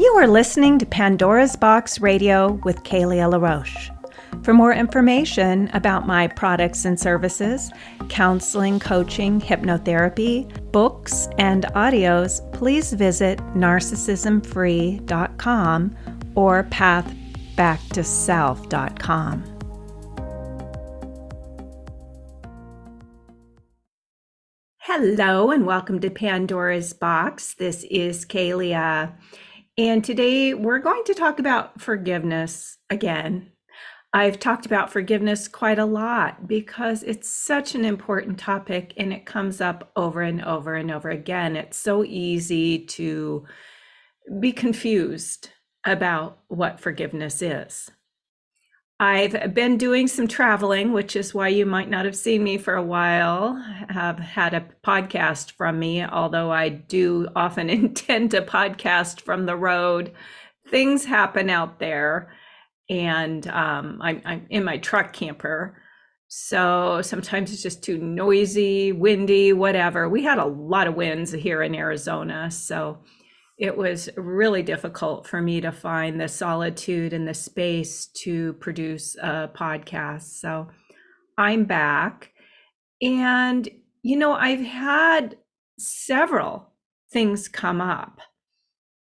You are listening to Pandora's Box Radio with Kaleah LaRoche. For more information about my products and services, counseling, coaching, hypnotherapy, books, and audios, please visit narcissismfree.com or pathbacktoself.com. Hello and welcome to Pandora's Box. This is Kaleah, and today we're going to talk about forgiveness again. I've talked about forgiveness quite a lot because it's such an important topic and it comes up over and over and over again. It's so easy to be confused about what forgiveness is. I've been doing some traveling, which is why you might not have seen me for a while. I've had a podcast from me, although I do often intend to podcast from the road. Things happen out there, and I'm in my truck camper. So sometimes it's just too noisy, windy, whatever. We had a lot of winds here in Arizona, so it was really difficult for me to find the solitude and the space to produce a podcast. So I'm back. And, you know, I've had several things come up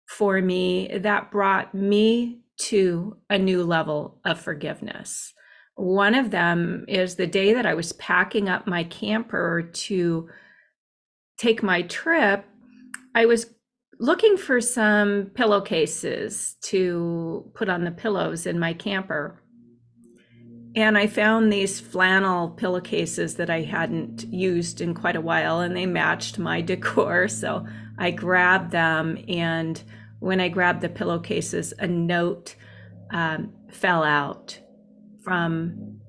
for me that brought me to a new level of forgiveness. One of them is the day that I was packing up my camper to take my trip. I was looking for some pillowcases to put on the pillows in my camper, and I found these flannel pillowcases that I hadn't used in quite a while, and they matched my decor. So I grabbed them, and when I grabbed the pillowcases, a note fell out from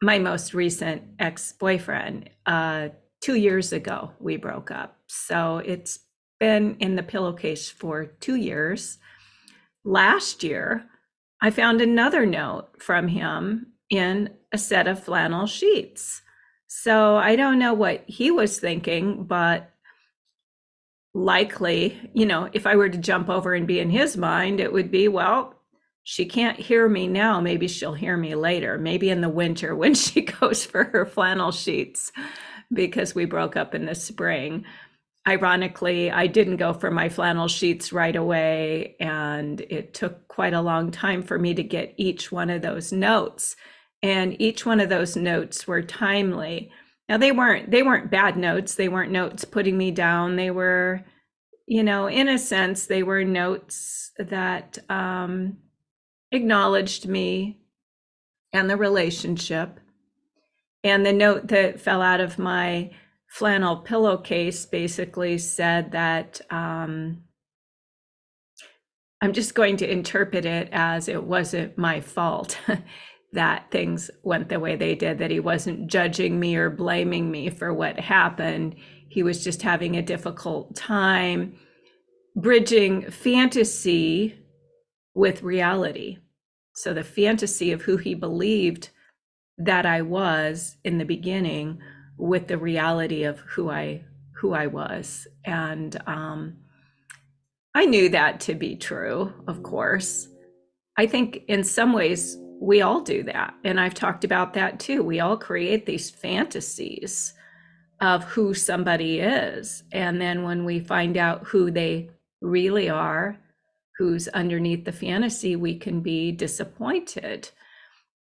my most recent ex-boyfriend. 2 years ago we broke up, so it's been in the pillowcase for 2 years. Last year, I found another note from him in a set of flannel sheets. So I don't know what he was thinking, but likely, you know, if I were to jump over and be in his mind, it would be, well, she can't hear me now. Maybe she'll hear me later, maybe in the winter when she goes for her flannel sheets, because we broke up in the spring. Ironically, I didn't go for my flannel sheets right away, and it took quite a long time for me to get each one of those notes. And each one of those notes were timely. Now, they weren't bad notes. They weren't notes putting me down. They were, you know, in a sense, they were notes that acknowledged me and the relationship. And the note that fell out of my flannel pillowcase basically said that I'm just going to interpret it as it wasn't my fault that things went the way they did, that he wasn't judging me or blaming me for what happened. He was just having a difficult time bridging fantasy with reality. So the fantasy of who he believed that I was in the beginning with the reality of who I was. And I knew that to be true, of course. I think in some ways we all do that, and I've talked about that too. We all create these fantasies of who somebody is, and then when we find out who they really are, who's underneath the fantasy, we can be disappointed.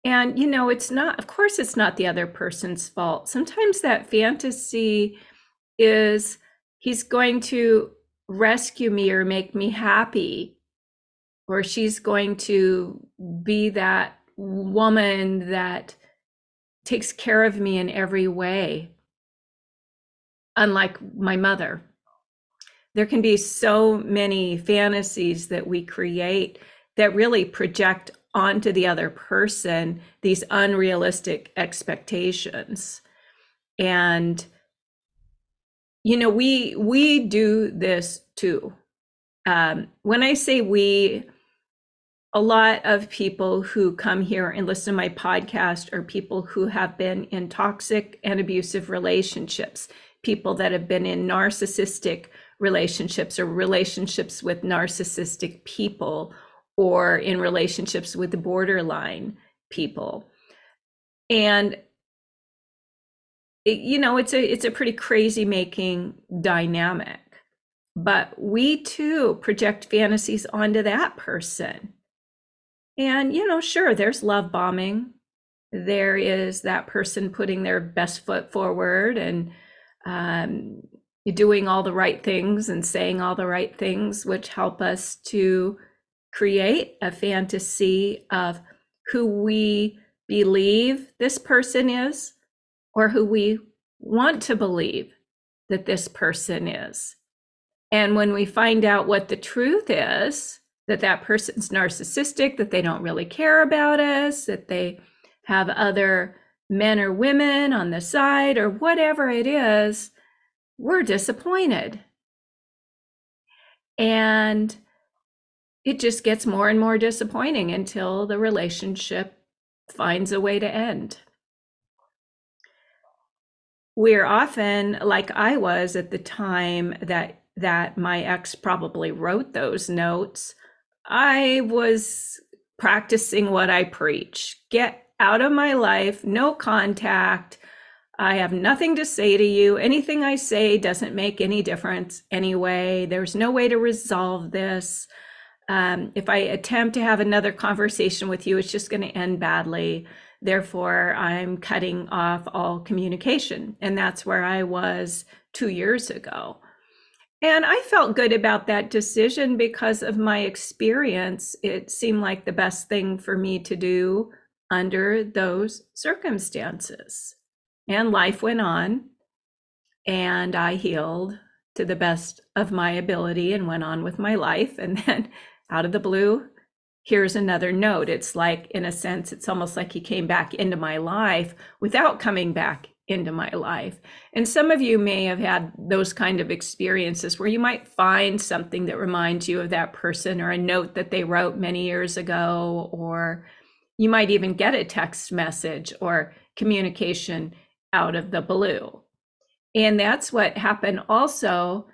And, you know, it's not, of course, it's not the other person's fault. Sometimes that fantasy is he's going to rescue me or make me happy, or she's going to be that woman that takes care of me in every way, unlike my mother. There can be so many fantasies that we create that really project onto the other person these unrealistic expectations. And, you know, we do this too. When I say we, a lot of people who come here and listen to my podcast are people who have been in toxic and abusive relationships, people that have been in narcissistic relationships or relationships with narcissistic people or in relationships with borderline people. And it, you know, it's a pretty crazy making dynamic, but we too project fantasies onto that person. And, you know, sure, there's love bombing. There is that person putting their best foot forward and doing all the right things and saying all the right things, which help us to create a fantasy of who we believe this person is, or who we want to believe that this person is. And when we find out what the truth is, that that person's narcissistic, that they don't really care about us, that they have other men or women on the side or whatever it is, we're disappointed. And it just gets more and more disappointing until the relationship finds a way to end. We're often, like I was at the time that my ex probably wrote those notes, I was practicing what I preach. Get out of my life, no contact. I have nothing to say to you. Anything I say doesn't make any difference anyway. There's no way to resolve this. If I attempt to have another conversation with you, it's just going to end badly. Therefore, I'm cutting off all communication. And that's where I was 2 years ago. And I felt good about that decision because of my experience. It seemed like the best thing for me to do under those circumstances. And life went on, and I healed to the best of my ability and went on with my life. And then out of the blue, here's another note. It's like, in a sense, it's almost like he came back into my life without coming back into my life. And some of you may have had those kind of experiences where you might find something that reminds you of that person, or a note that they wrote many years ago, or you might even get a text message or communication out of the blue. And that's what happened also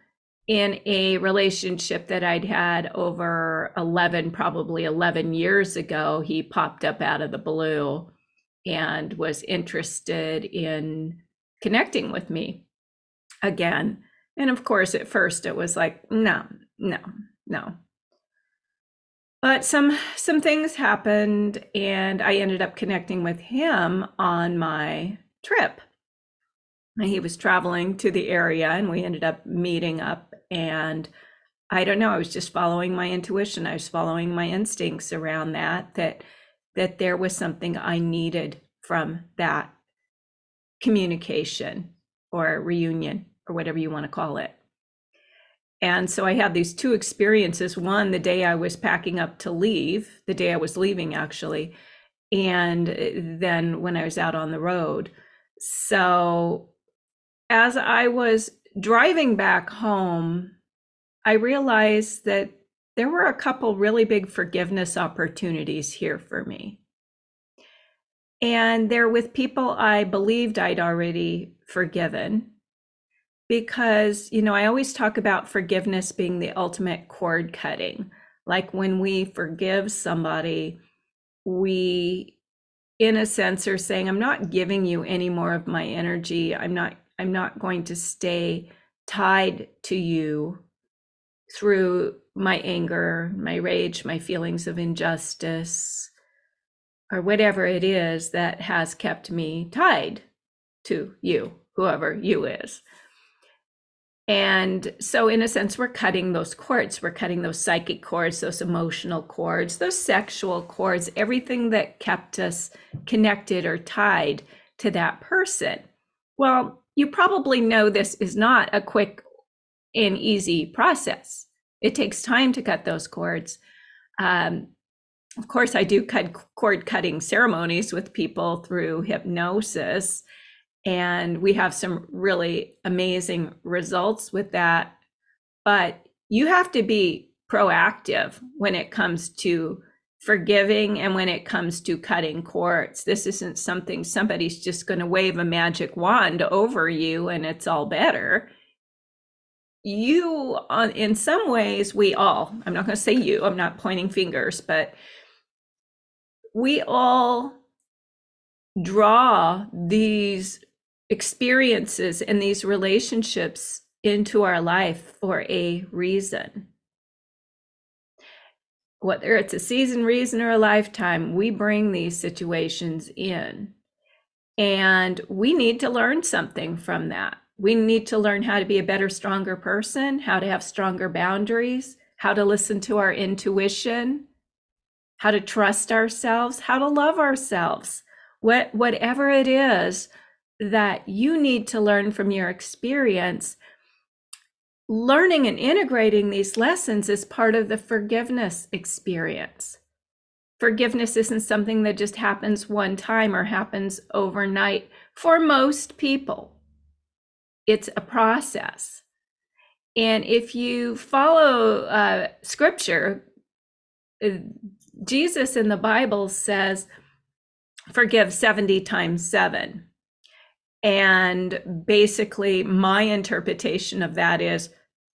in a relationship that I'd had over 11 years ago. He popped up out of the blue and was interested in connecting with me again. And of course, at first it was like, no. But some things happened, and I ended up connecting with him on my trip. He was traveling to the area, and we ended up meeting up. And I don't know, I was just following my intuition. I was following my instincts around that there was something I needed from that communication or reunion or whatever you want to call it. And so I had these two experiences. One, the day I was packing up to leave, the day I was leaving actually, and then when I was out on the road. So as I was driving back home, I realized that there were a couple really big forgiveness opportunities here for me. And they're with people I believed I'd already forgiven. Because, you know, I always talk about forgiveness being the ultimate cord cutting. Like when we forgive somebody, we, in a sense, are saying, I'm not giving you any more of my energy. I'm not going to stay tied to you through my anger, my rage, my feelings of injustice, or whatever it is that has kept me tied to you, whoever you is. And so in a sense, we're cutting those cords, we're cutting those psychic cords, those emotional cords, those sexual cords, everything that kept us connected or tied to that person. Well, you probably know this is not a quick and easy process. It takes time to cut those cords. Of course, I do cord cutting ceremonies with people through hypnosis. And we have some really amazing results with that. But you have to be proactive when it comes to forgiving and when it comes to cutting cords. This isn't something somebody's just going to wave a magic wand over you and it's all better. you, in some ways, we all, I'm not going to say you, I'm not pointing fingers, but we all draw these experiences and these relationships into our life for a reason. Whether it's a season, reason, or a lifetime, we bring these situations in. And we need to learn something from that. We need to learn how to be a better, stronger person, how to have stronger boundaries, how to listen to our intuition, how to trust ourselves, how to love ourselves. Whatever it is that you need to learn from your experience, learning and integrating these lessons is part of the forgiveness experience. Forgiveness isn't something that just happens one time or happens overnight for most people. It's a process. And if you follow scripture, Jesus in the Bible says, forgive 70 times 7. And basically my interpretation of that is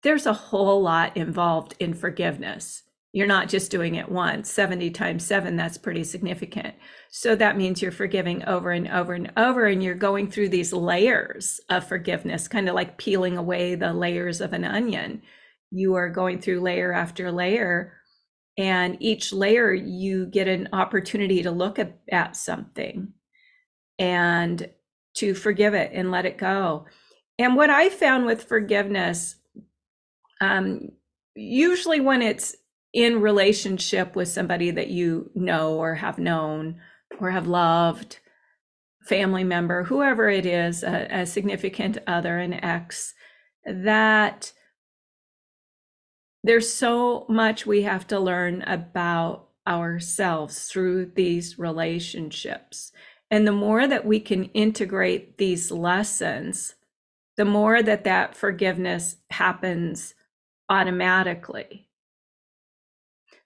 there's a whole lot involved in forgiveness. You're not just doing it once. 70 times 7, that's pretty significant. So that means you're forgiving over and over and over, and you're going through these layers of forgiveness, kind of like peeling away the layers of an onion. You are going through layer after layer, and each layer you get an opportunity to look at something and to forgive it and let it go. And what I found with forgiveness, usually when it's in relationship with somebody that you know or have known or have loved, family member, whoever it is, a significant other, an ex, that there's so much we have to learn about ourselves through these relationships. And the more that we can integrate these lessons, the more that that forgiveness happens automatically.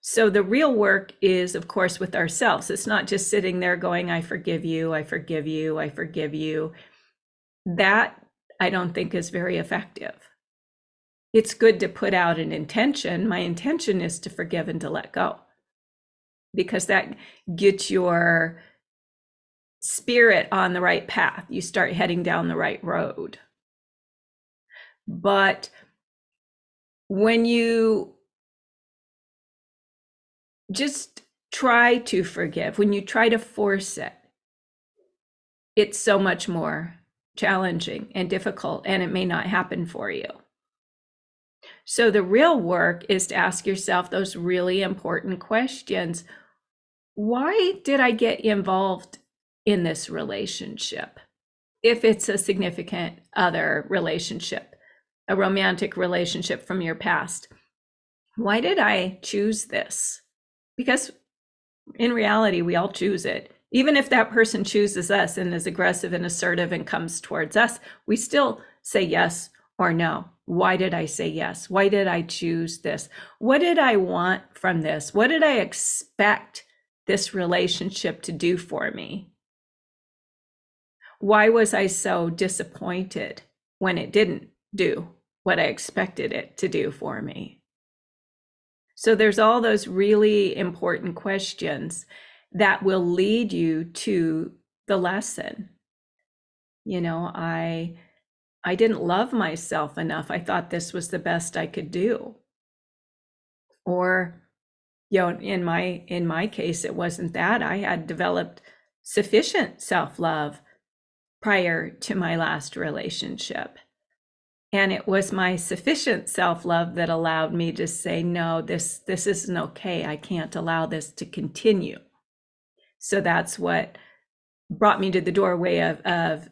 So the real work is, of course, with ourselves. It's not just sitting there going, I forgive you, I forgive you, I forgive you. That I don't think is very effective. It's good to put out an intention. My intention is to forgive and to let go, because that gets your spirit on the right path. You start heading down the right road. But when you just try to forgive, when you try to force it, it's so much more challenging and difficult, and it may not happen for you. So the real work is to ask yourself those really important questions. Why did I get involved in this relationship? If it's a significant other relationship, a romantic relationship from your past, why did I choose this? Because in reality, we all choose it. Even if that person chooses us and is aggressive and assertive and comes towards us, we still say yes or no. Why did I say yes? Why did I choose this? What did I want from this? What did I expect this relationship to do for me? Why was I so disappointed when it didn't do what I expected it to do for me? So there's all those really important questions that will lead you to the lesson. You know, I didn't love myself enough. I thought this was the best I could do. Or, you know, in my case, it wasn't that. I had developed sufficient self-love prior to my last relationship. And it was my sufficient self-love that allowed me to say, no, this isn't okay. I can't allow this to continue. So that's what brought me to the doorway of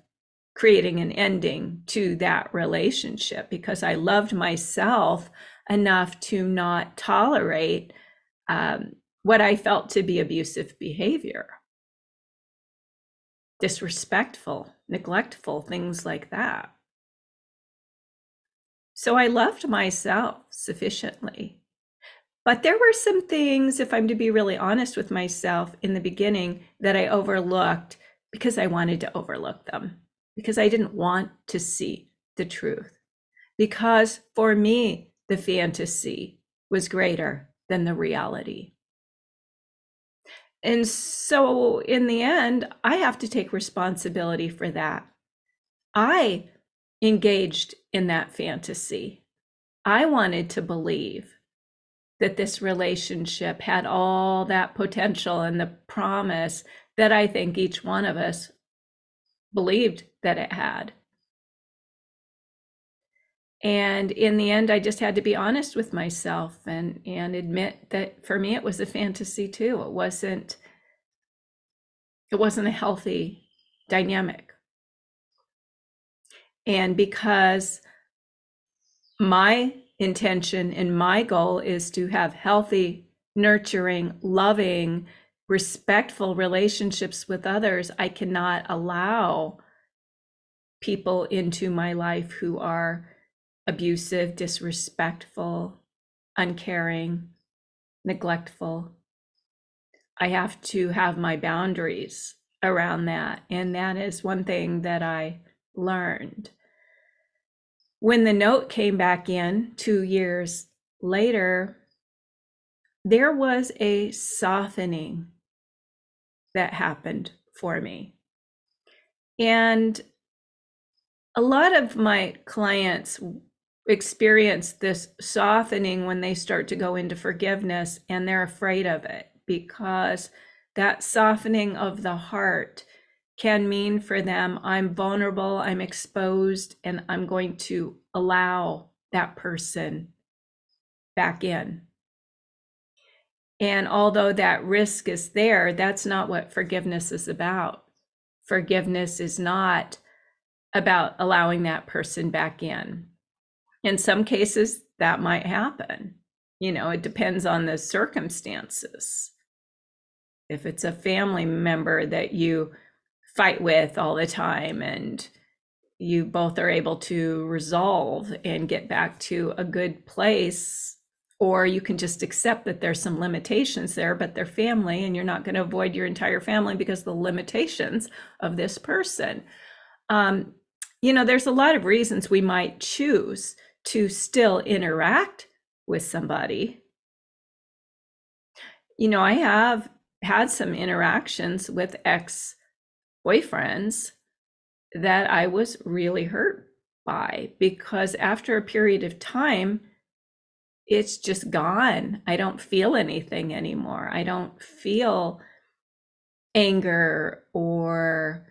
creating an ending to that relationship, because I loved myself enough to not tolerate what I felt to be abusive behavior, disrespectful, neglectful, things like that. So I loved myself sufficiently. But there were some things, if I'm to be really honest with myself, in the beginning that I overlooked because I wanted to overlook them, because I didn't want to see the truth, because for me, the fantasy was greater than the reality. And so in the end, I have to take responsibility for that. I engaged in that fantasy. I wanted to believe that this relationship had all that potential and the promise that I think each one of us believed that it had. And in the end, I just had to be honest with myself and admit that for me, it was a fantasy too. It wasn't a healthy dynamic. And because my intention and my goal is to have healthy, nurturing, loving, respectful relationships with others, I cannot allow people into my life who are abusive, disrespectful, uncaring, neglectful. I have to have my boundaries around that. And that is one thing that I learned. When the note came back in 2 years later, there was a softening that happened for me. And a lot of my clients experience this softening when they start to go into forgiveness, and they're afraid of it because that softening of the heart can mean for them, I'm vulnerable, I'm exposed, and I'm going to allow that person back in. And although that risk is there, that's not what forgiveness is about. Forgiveness is not about allowing that person back in. In some cases, that might happen. You know, it depends on the circumstances. If it's a family member that you fight with all the time and you both are able to resolve and get back to a good place, or you can just accept that there's some limitations there, but they're family and you're not going to avoid your entire family because of the limitations of this person. You know, there's a lot of reasons we might choose to still interact with somebody. You know, I have had some interactions with ex-boyfriends that I was really hurt by, because after a period of time, it's just gone. I don't feel anything anymore. I don't feel anger or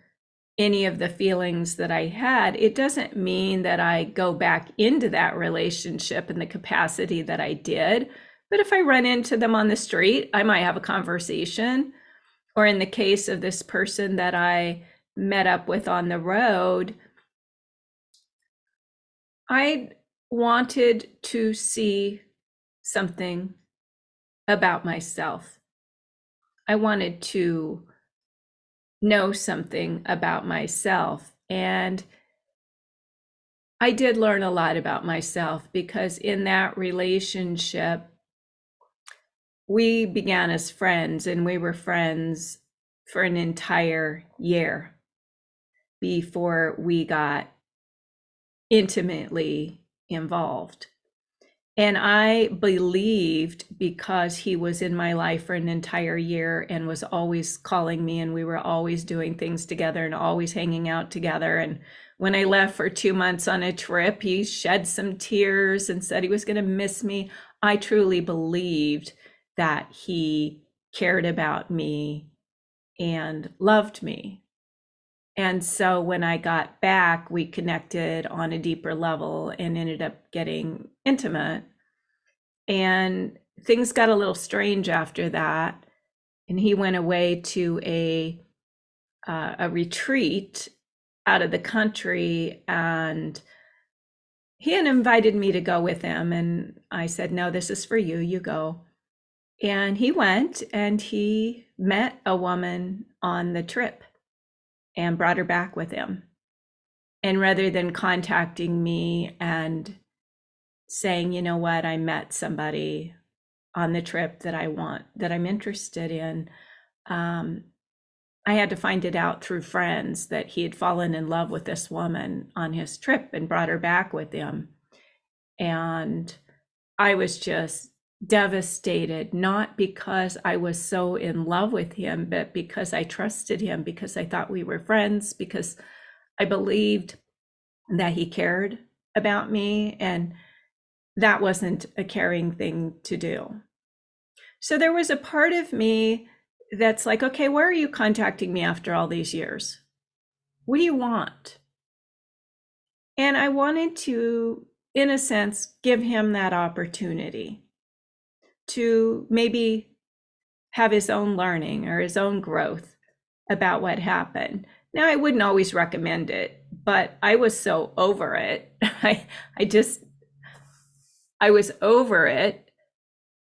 any of the feelings that I had. It doesn't mean that I go back into that relationship in the capacity that I did. But if I run into them on the street, I might have a conversation. Or in the case of this person that I met up with on the road, I wanted to see something about myself. I wanted to know something about myself. And I did learn a lot about myself, because in that relationship, we began as friends, and we were friends for an entire year before we got intimately involved. And I believed, because he was in my life for an entire year and was always calling me, and we were always doing things together and always hanging out together. And when I left for 2 months on a trip, he shed some tears and said he was going to miss me. I truly believed that he cared about me and loved me. And so when I got back, we connected on a deeper level and ended up getting intimate. And things got a little strange after that. And he went away to a retreat out of the country, and he had invited me to go with him. And I said, no, this is for you, you go. And he went, and he met a woman on the trip and brought her back with him. And rather than contacting me and saying, you know what, I met somebody on the trip that I'm interested in, I had to find it out through friends that he had fallen in love with this woman on his trip and brought her back with him. And I was just devastated, not because I was so in love with him, but because I trusted him, because I thought we were friends, because I believed that he cared about me, and that wasn't a caring thing to do. So there was a part of me that's like, okay, why are you contacting me after all these years? What do you want? And I wanted to, in a sense, give him that opportunity to maybe have his own learning or his own growth about what happened. Now, I wouldn't always recommend it, but I was so over it. I was over it,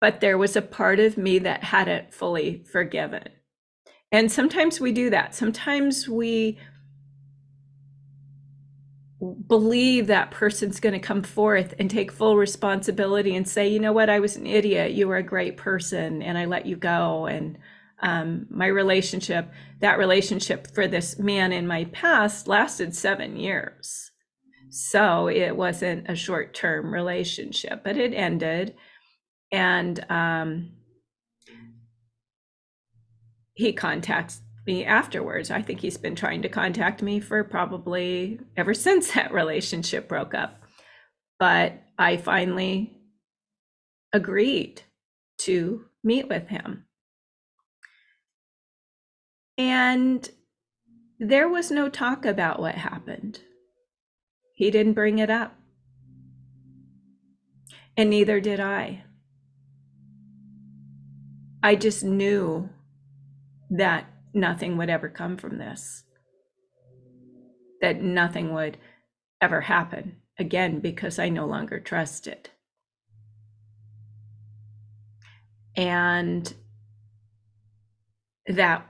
but there was a part of me that hadn't fully forgiven. And sometimes we do that. Sometimes we believe that person's going to come forth and take full responsibility and say, you know what, I was an idiot, you were a great person, and I let you go. And my relationship, that relationship for this man in my past lasted 7 years. So it wasn't a short-term relationship, but it ended. And he contacts me afterwards. I think he's been trying to contact me for probably ever since that relationship broke up. But I finally agreed to meet with him. And there was no talk about what happened. He didn't bring it up. And neither did I. I just knew that nothing would ever come from this, that nothing would ever happen again, because I no longer trusted. And that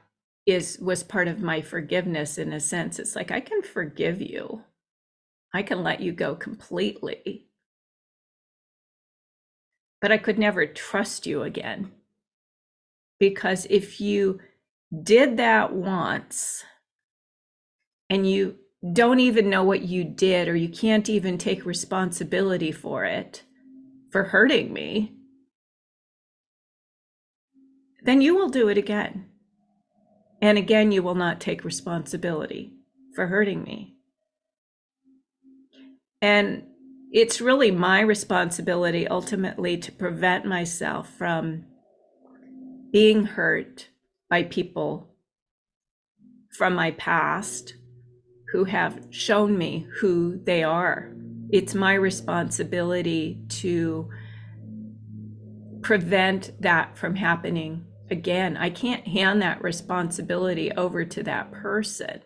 was part of my forgiveness, in a sense. It's like, I can forgive you. I can let you go completely, but I could never trust you again. Because if you did that once and you don't even know what you did, or you can't even take responsibility for it, for hurting me, then you will do it again. And again, you will not take responsibility for hurting me. And it's really my responsibility ultimately to prevent myself from being hurt by people from my past who have shown me who they are. It's my responsibility to prevent that from happening again. I can't hand that responsibility over to that person,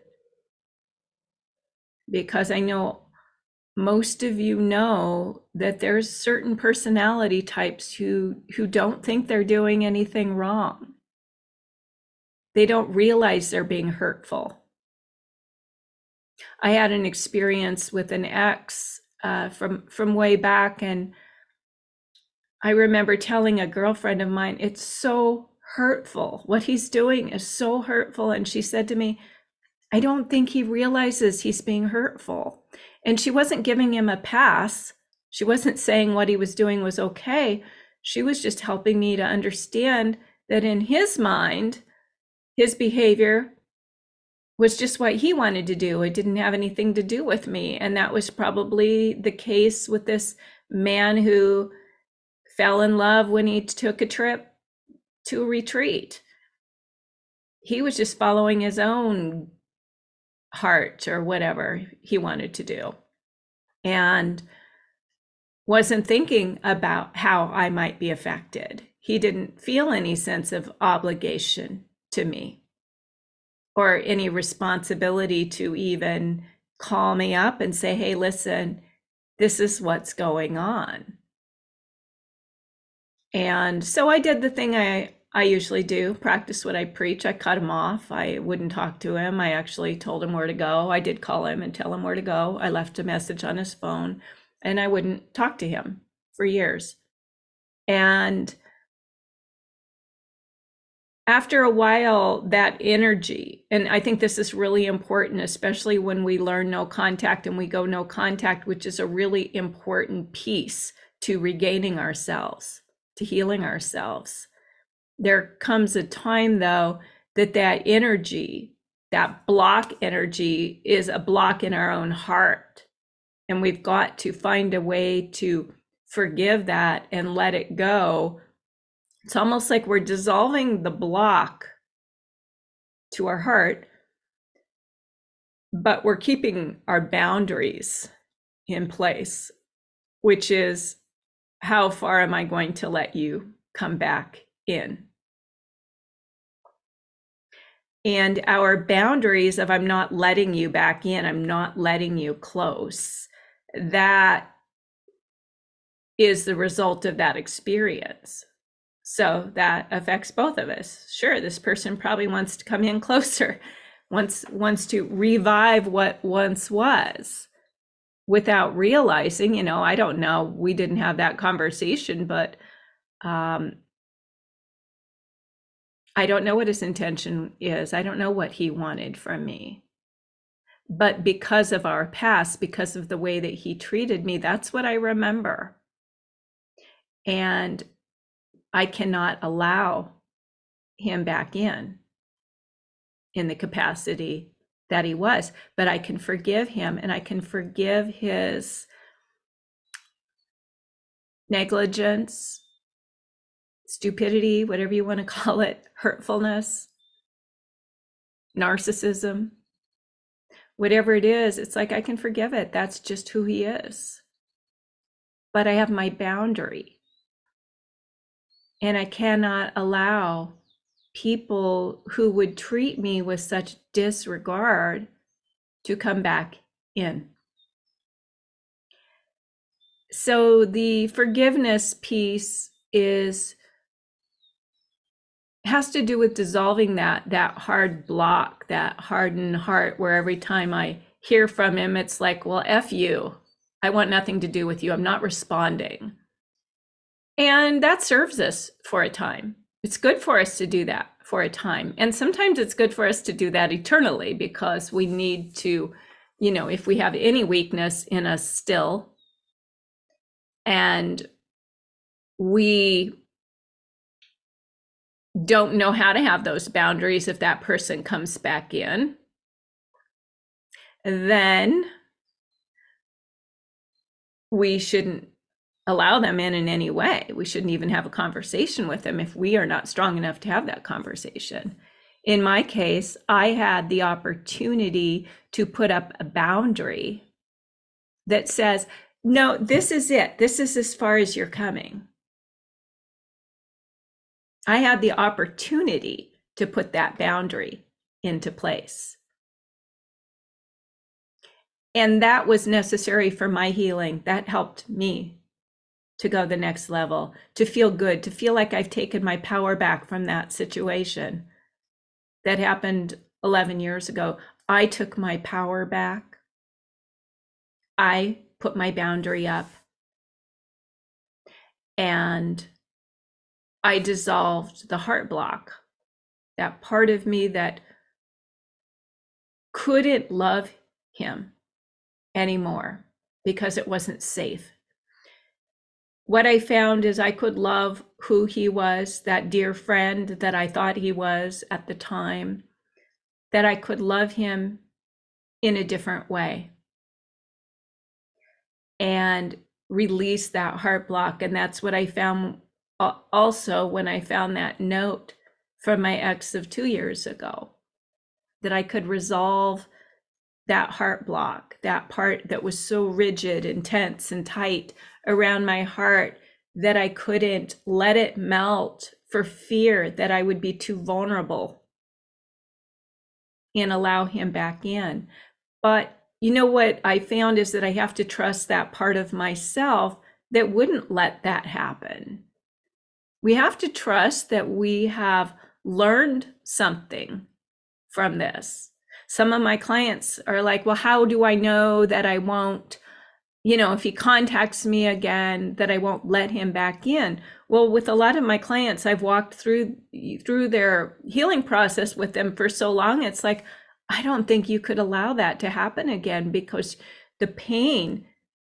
because I know most of you know that there's certain personality types who don't think they're doing anything wrong. They don't realize they're being hurtful. I had an experience with an ex from way back, and I remember telling a girlfriend of mine, it's so hurtful. What he's doing is so hurtful. And she said to me, I don't think he realizes he's being hurtful. And she wasn't giving him a pass. She wasn't saying what he was doing was okay. She was just helping me to understand that in his mind, his behavior was just what he wanted to do. It didn't have anything to do with me. And that was probably the case with this man who fell in love when he took a trip to a retreat. He was just following his own heart or whatever he wanted to do, and wasn't thinking about how I might be affected. He didn't feel any sense of obligation to me or any responsibility to even call me up and say, hey, listen, this is what's going on. And so I did the thing I usually do, practice what I preach. I cut him off. I wouldn't talk to him. I actually told him where to go. I did call him and tell him where to go. I left a message on his phone, and I wouldn't talk to him for years. And after a while, that energy, and I think this is really important, especially when we learn no contact and we go no contact, which is a really important piece to regaining ourselves, to healing ourselves. There comes a time, though, that that energy, that block energy, is a block in our own heart. And we've got to find a way to forgive that and let it go. It's almost like we're dissolving the block to our heart, but we're keeping our boundaries in place, which is, how far am I going to let you come back in? And our boundaries of, I'm not letting you back in, I'm not letting you close, that is the result of that experience. So that affects both of us. Sure, this person probably wants to come in closer, wants to revive what once was, without realizing, you know, I don't know, we didn't have that conversation, but I don't know what his intention is. I don't know what he wanted from me. But because of our past, because of the way that he treated me, that's what I remember. And I cannot allow him back in the capacity that he was, but I can forgive him, and I can forgive his negligence, stupidity, whatever you want to call it, hurtfulness, narcissism, whatever it is. It's like, I can forgive it. That's just who he is. But I have my boundary. And I cannot allow people who would treat me with such disregard to come back in. So the forgiveness piece has to do with dissolving that hard block, that hardened heart, where every time I hear from him, it's like, well, F you. I want nothing to do with you. I'm not responding. And that serves us for a time. It's good for us to do that for a time. And sometimes it's good for us to do that eternally, because we need to, you know, if we have any weakness in us still, and we don't know how to have those boundaries, if that person comes back in, then we shouldn't allow them in any way. We shouldn't even have a conversation with them if we are not strong enough to have that conversation. In my case, I had the opportunity to put up a boundary that says, no, this is it. This is as far as you're coming. I had the opportunity to put that boundary into place. And that was necessary for my healing. That helped me to go the next level, to feel good, to feel like I've taken my power back from that situation that happened 11 years ago. I took my power back. I put my boundary up, and I dissolved the heart block, that part of me that couldn't love him anymore because it wasn't safe. What I found is I could love who he was, that dear friend that I thought he was at the time, that I could love him in a different way and release that heart block. And that's what I found also when I found that note from my ex of 2 years ago, that I could resolve that heart block, that part that was so rigid and tense and tight around my heart that I couldn't let it melt for fear that I would be too vulnerable and allow him back in. But you know what I found is that I have to trust that part of myself that wouldn't let that happen. We have to trust that we have learned something from this. Some of my clients are like, well, how do I know that I won't you know, if he contacts me again, that I won't let him back in. Well, with a lot of my clients, I've walked through their healing process with them for so long. It's like, I don't think you could allow that to happen again, because the pain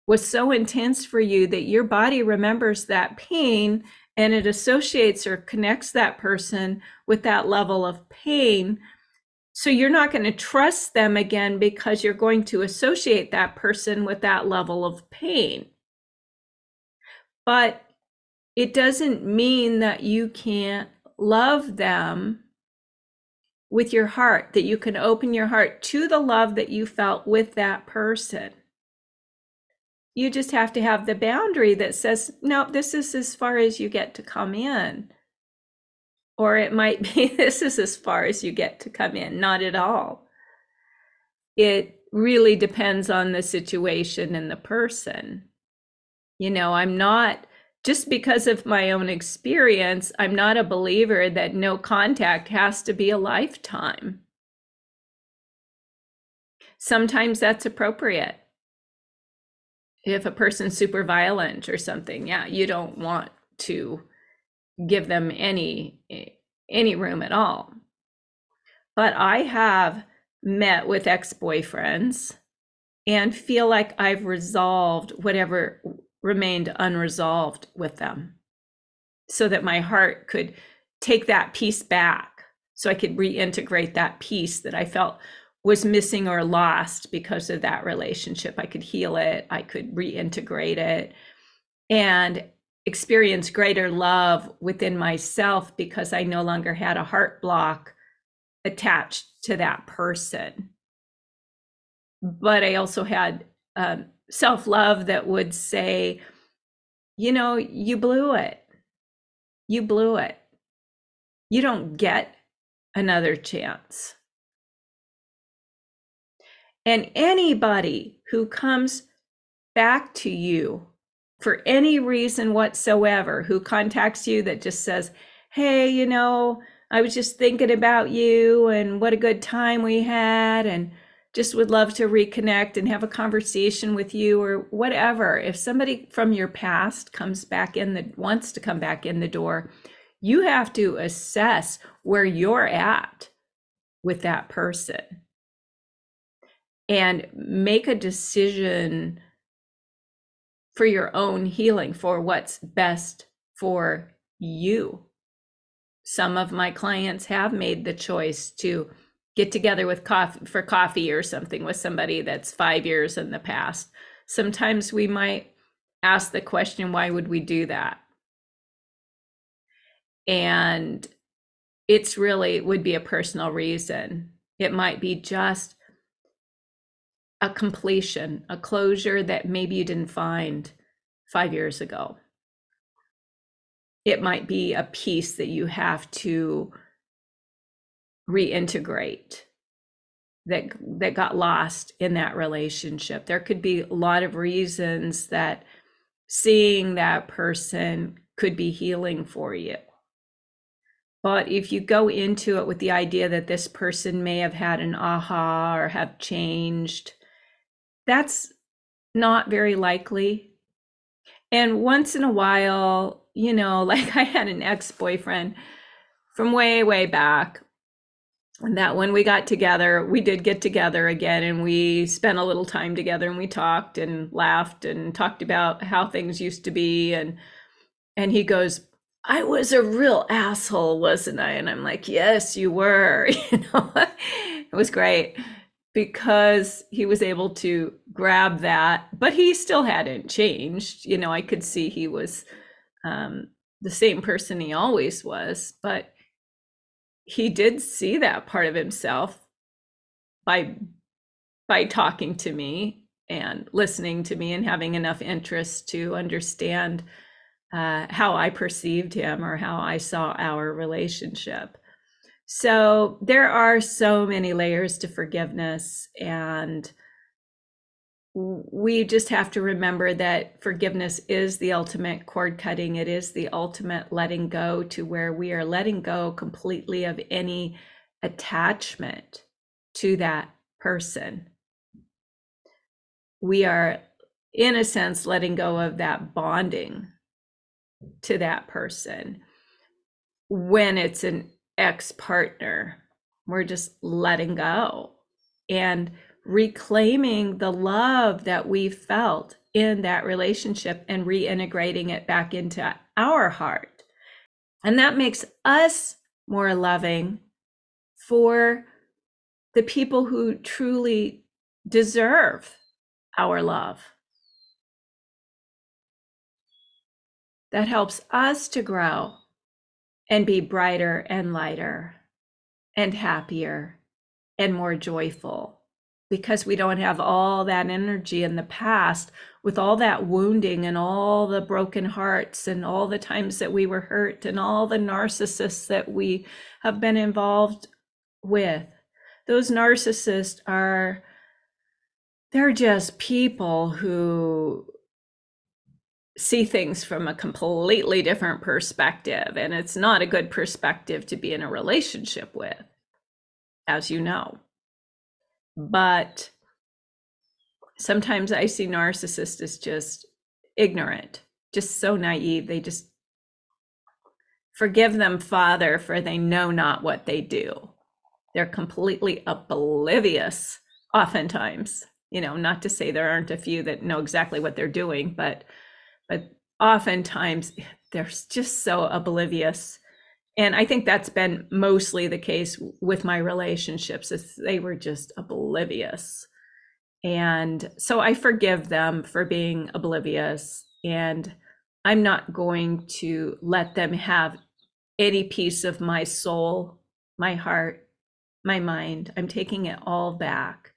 was so intense for you that your body remembers that pain and it associates or connects that person with that level of pain. So you're not going to trust them again, because you're going to associate that person with that level of pain. But it doesn't mean that you can't love them with your heart, that you can open your heart to the love that you felt with that person. You just have to have the boundary that says, no, this is as far as you get to come in. Or it might be, this is as far as you get to come in, not at all. It really depends on the situation and the person. You know, I'm not, just because of my own experience, I'm not a believer that no contact has to be a lifetime. Sometimes that's appropriate. If a person's super violent or something, yeah, you don't want to give them any room at all. But I have met with ex-boyfriends and feel like I've resolved whatever remained unresolved with them, so that my heart could take that piece back, so I could reintegrate that piece that I felt was missing or lost because of that relationship. I could heal it, I could reintegrate it, and experience greater love within myself, because I no longer had a heart block attached to that person. But I also had self-love that would say, you know, you blew it. You don't get another chance. And anybody who comes back to you for any reason whatsoever, who contacts you that just says, hey, you know, I was just thinking about you and what a good time we had, and just would love to reconnect and have a conversation with you, or whatever. If somebody from your past comes back in, that wants to come back in the door, you have to assess where you're at with that person and make a decision for your own healing, for what's best for you. Some of my clients have made the choice to get together with coffee or something with somebody that's 5 years in the past. Sometimes we might ask the question, why would we do that? And it's really, it would be a personal reason. It might be just a completion, a closure that maybe you didn't find 5 years ago. It might be a piece that you have to reintegrate that got lost in that relationship. There could be a lot of reasons that seeing that person could be healing for you. But if you go into it with the idea that this person may have had an aha or have changed, that's not very likely. And once in a while, you know, like I had an ex-boyfriend from way, way back, and that when we got together, we did get together again, and we spent a little time together, and we talked and laughed and talked about how things used to be. And he goes, I was a real asshole, wasn't I? And I'm like, yes, you were. You know, it was great, because he was able to grab that, but he still hadn't changed. You know, I could see he was the same person he always was, but he did see that part of himself by talking to me and listening to me and having enough interest to understand how I perceived him or how I saw our relationship. So there are so many layers to forgiveness, and we just have to remember that forgiveness is the ultimate cord cutting. It is the ultimate letting go, to where we are letting go completely of any attachment to that person. We are in a sense, letting go of that bonding to that person. When it's an ex-partner, we're just letting go and reclaiming the love that we felt in that relationship and reintegrating it back into our heart. And that makes us more loving for the people who truly deserve our love. That helps us to grow and be brighter and lighter and happier and more joyful, because we don't have all that energy in the past with all that wounding and all the broken hearts and all the times that we were hurt and all the narcissists that we have been involved with. Those narcissists are, they're just people who see things from a completely different perspective, and it's not a good perspective to be in a relationship with, as you know. But sometimes I see narcissists as just ignorant, just so naive. They just, forgive them, Father, for they know not what they do. They're completely oblivious, oftentimes, you know, not to say there aren't a few that know exactly what they're doing, but oftentimes they're just so oblivious. And I think that's been mostly the case with my relationships, is they were just oblivious. And so I forgive them for being oblivious, and I'm not going to let them have any piece of my soul, my heart, my mind. I'm taking it all back.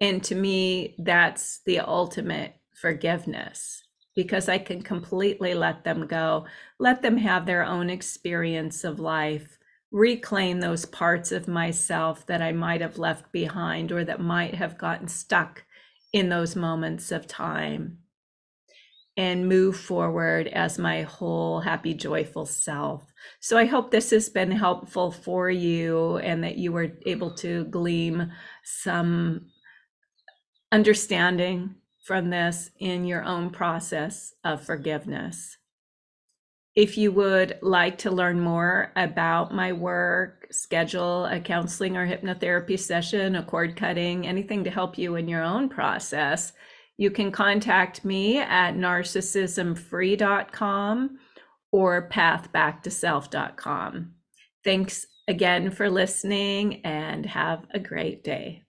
And to me, that's the ultimate forgiveness, because I can completely let them go, let them have their own experience of life, reclaim those parts of myself that I might have left behind or that might have gotten stuck in those moments of time, and move forward as my whole happy, joyful self. So I hope this has been helpful for you, and that you were able to glean some understanding from this in your own process of forgiveness. If you would like to learn more about my work, schedule a counseling or hypnotherapy session, a cord cutting, anything to help you in your own process, you can contact me at narcissismfree.com or pathbacktoself.com. Thanks again for listening, and have a great day.